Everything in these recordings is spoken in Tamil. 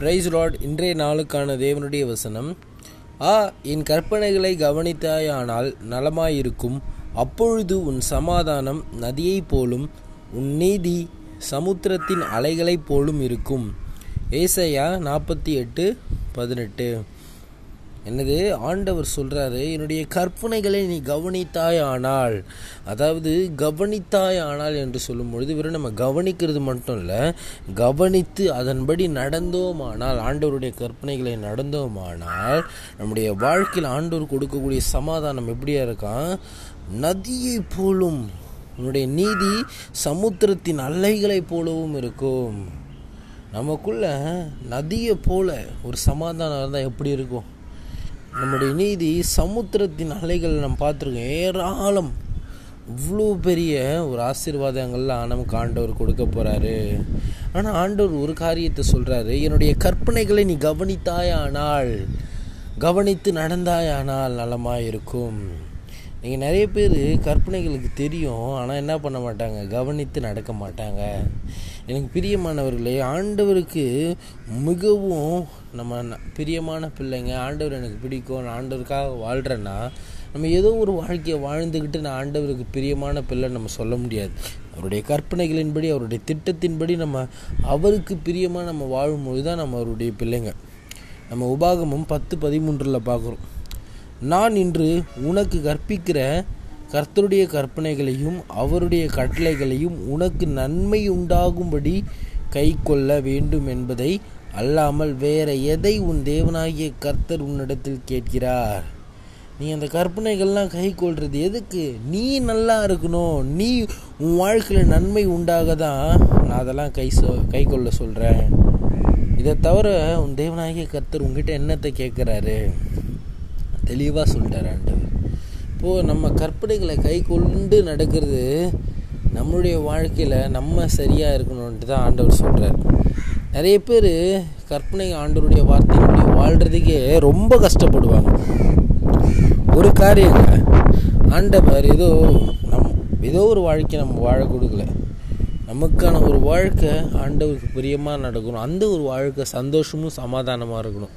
Price Lord. இன்றைய நாளுக்கான தேவனுடைய வசனம். என் கற்பனைகளை கவனித்தாயானால் நலமாயிருக்கும். அப்பொழுது உன் சமாதானம் நதியைப் போலும், உன் நீதி சமுத்திரத்தின் அலைகளைப் போலும் இருக்கும். ஏசாயா 48:18. என்னது ஆண்டவர் சொல்கிறாரு, என்னுடைய கற்பனைகளை நீ கவனித்தாயானால், அதாவது கவனித்தாயானால் என்று சொல்லும் பொழுது வெறும் நம்ம கவனிக்கிறது மட்டும் இல்லை, கவனித்து அதன்படி நடந்தோமானால், ஆண்டவருடைய கற்பனைகளை நடந்தோமானால் நம்முடைய வாழ்க்கையில் ஆண்டவர் கொடுக்கக்கூடிய சமாதானம் எப்படியா இருக்கான்? நதியை போலும், உன்னுடைய நீதி சமுத்திரத்தின் அலைகளை போலவும் இருக்கும். நமக்குள்ளே நதியை போல் ஒரு சமாதானம் இருந்தால் எப்படி இருக்கும்? நம்முடைய நீதி சமுத்திரத்தின் அலைகள் நம்ம பார்த்துருக்கோம். ஏராளம் இவ்வளோ பெரிய ஒரு ஆசீர்வாதங்கள்லாம் நமக்கு ஆண்டவர் கொடுக்க போகிறாரு. ஆனால் ஆண்டவர் ஒரு காரியத்தை சொல்கிறாரு, என்னுடைய கற்பனைகளை நீ கவனித்தாயானால், கவனித்து நடந்தாயானால் நலமாயிருக்கும். நீங்கள் நிறைய பேர் கற்பனைகளுக்கு தெரியும், ஆனால் என்ன பண்ண மாட்டாங்க? கவனித்து நடக்க மாட்டாங்க. எனக்கு பிரியமானவர்களே, ஆண்டவருக்கு மிகவும் நம்ம பிரியமான பிள்ளைங்க. ஆண்டவர் எனக்கு பிடிக்கும், நான் ஆண்டவருக்காக வாழ்கிறேன்னா, நம்ம ஏதோ ஒரு வாழ்க்கையை வாழ்ந்துக்கிட்டு நான் ஆண்டவருக்கு பிரியமான பிள்ளைன்னு நம்ம சொல்ல முடியாது. அவருடைய கற்பனைகளின்படி, அவருடைய திட்டத்தின்படி நம்ம அவருக்கு பிரியமாக நம்ம வாழும்பொழுது தான் நம்ம அவருடைய பிள்ளைங்க. நம்ம உபாகமும் 10:13 பார்க்குறோம், நான் இன்று உனக்கு கற்பிக்கிற கர்த்தருடைய கற்பனைகளையும் அவருடைய கட்டளைகளையும் உனக்கு நன்மை உண்டாகும்படி கை கொள்ள வேண்டும் என்பதை அல்லாமல் வேற எதை உன் தேவனாகிய கர்த்தர் உன்னிடத்தில் கேட்கிறார். நீ அந்த கற்பனைகள்லாம் கை கொள்வது எதுக்கு? நீ நல்லா இருக்கணும், நீ உன் வாழ்க்கையில் நன்மை உண்டாக தான் நான் அதெல்லாம் கை கொள்ள சொல்கிறேன். இதை தவிர உன் தேவனாகிய கர்த்தர் உங்ககிட்ட என்னத்தை கேட்குறாரு? தெளிவாக சொல்லிட்டார் ஆண்டவர். இப்போது நம்ம கற்பனைகளை கை கொண்டு நடக்கிறது நம்மளுடைய வாழ்க்கையில் நம்ம சரியாக இருக்கணும்ன்ட்டு தான் ஆண்டவர் சொல்கிறார். நிறைய பேர் கற்பனை ஆண்டவருடைய வார்த்தையினுடைய வாழ்கிறதுக்கே ரொம்ப கஷ்டப்படுவாங்க. ஒரு காரியங்க, ஆண்டவர் ஏதோ ஒரு வாழ்க்கை நம்ம வாழ கொடுக்கல, நமக்கான ஒரு வாழ்க்கை ஆண்டவருக்கு பிரியமாக நடக்கணும், அந்த ஒரு வாழ்க்கை சந்தோஷமும் சமாதானமாக இருக்கணும்.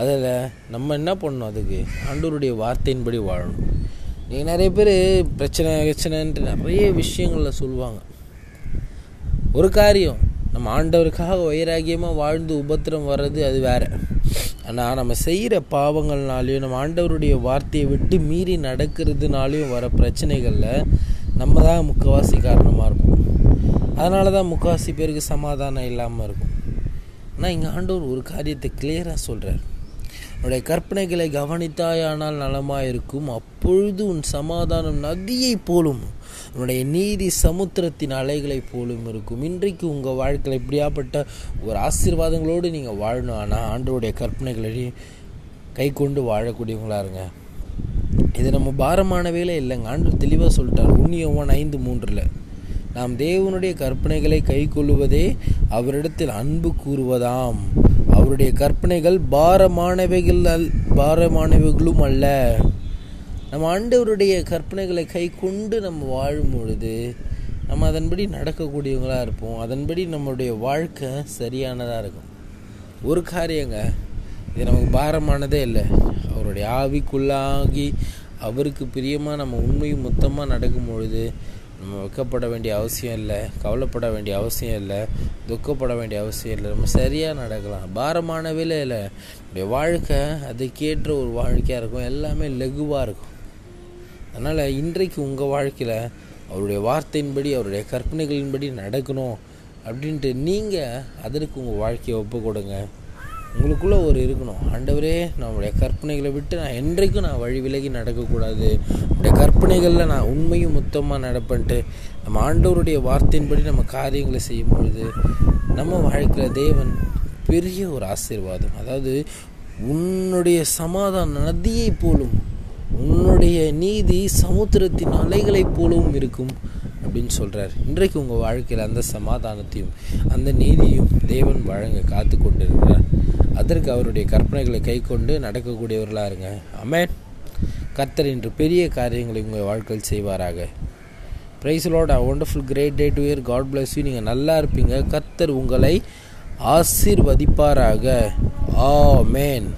அதில் நம்ம என்ன பண்ணணும்? அதுக்கு ஆண்டவருடைய வார்த்தையின்படி வாழணும். நீங்கள் நிறைய பேர் பிரச்சனைன்ட்டு நிறைய விஷயங்களில் சொல்லுவாங்க. ஒரு காரியம், நம்ம ஆண்டவருக்காக வைராகியமாக வாழ்ந்து உபத்திரம் வர்றது அது வேறு. ஆனால் நம்ம செய்கிற பாவங்கள்னாலேயும் நம்ம ஆண்டவருடைய வார்த்தையை விட்டு மீறி நடக்கிறதுனாலையும் வர பிரச்சனைகளில் நம்ம தான் முக்கால்வாசி காரணமாக இருப்போம். அதனால தான் முக்கால்வாசி பேருக்கு சமாதானம் இல்லாமல் இருக்கும். ஆனால் இங்கே ஆண்டவர் ஒரு காரியத்தை கிளியராக சொல்கிறார், உன்னுடைய கற்பனைகளை கவனித்தாயானால் நலமாயிருக்கும். அப்பொழுது உன் சமாதானம் நதியை போலும், உன்னுடைய நீதி சமுத்திரத்தின் அலைகளை போலும் இருக்கும். இன்றைக்கு உங்கள் வாழ்க்கையில் இப்படியாப்பட்ட ஒரு ஆசீர்வாதங்களோடு நீங்கள் வாழணும். ஆனால் ஆண்டவருடைய கற்பனைகளை கை கொண்டு வாழக்கூடியவங்களா இருங்க. இது நம்ம பாரமான வேலை இல்லைங்க. ஆண்டவர் தெளிவாக சொல்லிட்டார் 1 யோவான் 5:3, நாம் தேவனுடைய கற்பனைகளை கை கொள்ளுவதே அவரிடத்தில் அன்பு கூறுவதாம். அவருடைய கற்பனைகள் பாரமானவைகளும் அல்ல. நம்ம ஆண்டவருடைய கற்பனைகளை கை கொண்டு நம்ம வாழும் பொழுது நம்ம அதன்படி நடக்கக்கூடியவங்களாக இருப்போம். அதன்படி நம்மளுடைய வாழ்க்கை சரியானதாக இருக்கும். ஒரு காரியங்க, இது நமக்கு பாரமானதே இல்லை. அவருடைய ஆவிக்குள்ளாகி அவருக்கு பிரியமாக நம்ம உண்மையும் மொத்தமாக நடக்கும் பொழுது நம்ம வெக்கப்பட வேண்டிய அவசியம் இல்லை, கவலைப்பட வேண்டிய அவசியம் இல்லை, துக்கப்பட வேண்டிய அவசியம் இல்லை. நம்ம சரியாக நடக்கலாம். பாரமான வேலையில் நம்முடைய வாழ்க்கை அதுக்கேற்ற ஒரு வாழ்க்கையாக இருக்கும், எல்லாமே லெகுவாக இருக்கும். அதனால் இன்றைக்கு உங்கள் வாழ்க்கையில் அவருடைய வார்த்தையின்படி, அவருடைய கற்பனைகளின்படி நடக்கணும் அப்படின்ட்டு நீங்கள் அதற்கு உங்கள் வாழ்க்கையை ஒப்பு கொடுங்க. உங்களுக்குள்ளே ஒரு இருக்கணும், ஆண்டவரே நம்முடைய கற்பனைகளை விட்டு நான் என்றைக்கும் நான் வழி விலகி நடக்கக்கூடாது, நம்முடைய கற்பனைகளில் நான் உண்மையும் மொத்தமாக நடப்பேன்ட்டு நம்ம ஆண்டவருடைய வார்த்தையின்படி நம்ம காரியங்களை செய்யும் பொழுது நம்ம வாழ்க்கையில் தேவன் பெரிய ஒரு ஆசீர்வாதம், அதாவது உன்னுடைய சமாதான நதியை போலும், உன்னுடைய நீதி சமுத்திரத்தின் அலைகளை போலவும் இருக்கும் அப்படின்னு சொல்கிறார். இன்றைக்கு உங்கள் வாழ்க்கையில் அந்த சமாதானத்தையும் அந்த நீதியும் தேவன் வழங்க காத்து கொண்டு இருக்கிறார். அதற்கு அவருடைய கற்பனைகளை கை கொண்டு நடக்கக்கூடியவர்களாக இருங்க. ஆமென். கர்த்தர் இன்று பெரிய காரியங்களை உங்கள் வாழ்க்கையில் செய்வாராக. Praise Lord. A wonderful great day to here. God bless you. நீங்கள் நல்லா இருப்பீங்க. கர்த்தர் உங்களை ஆசீர்வதிப்பாராக. ஆமென்.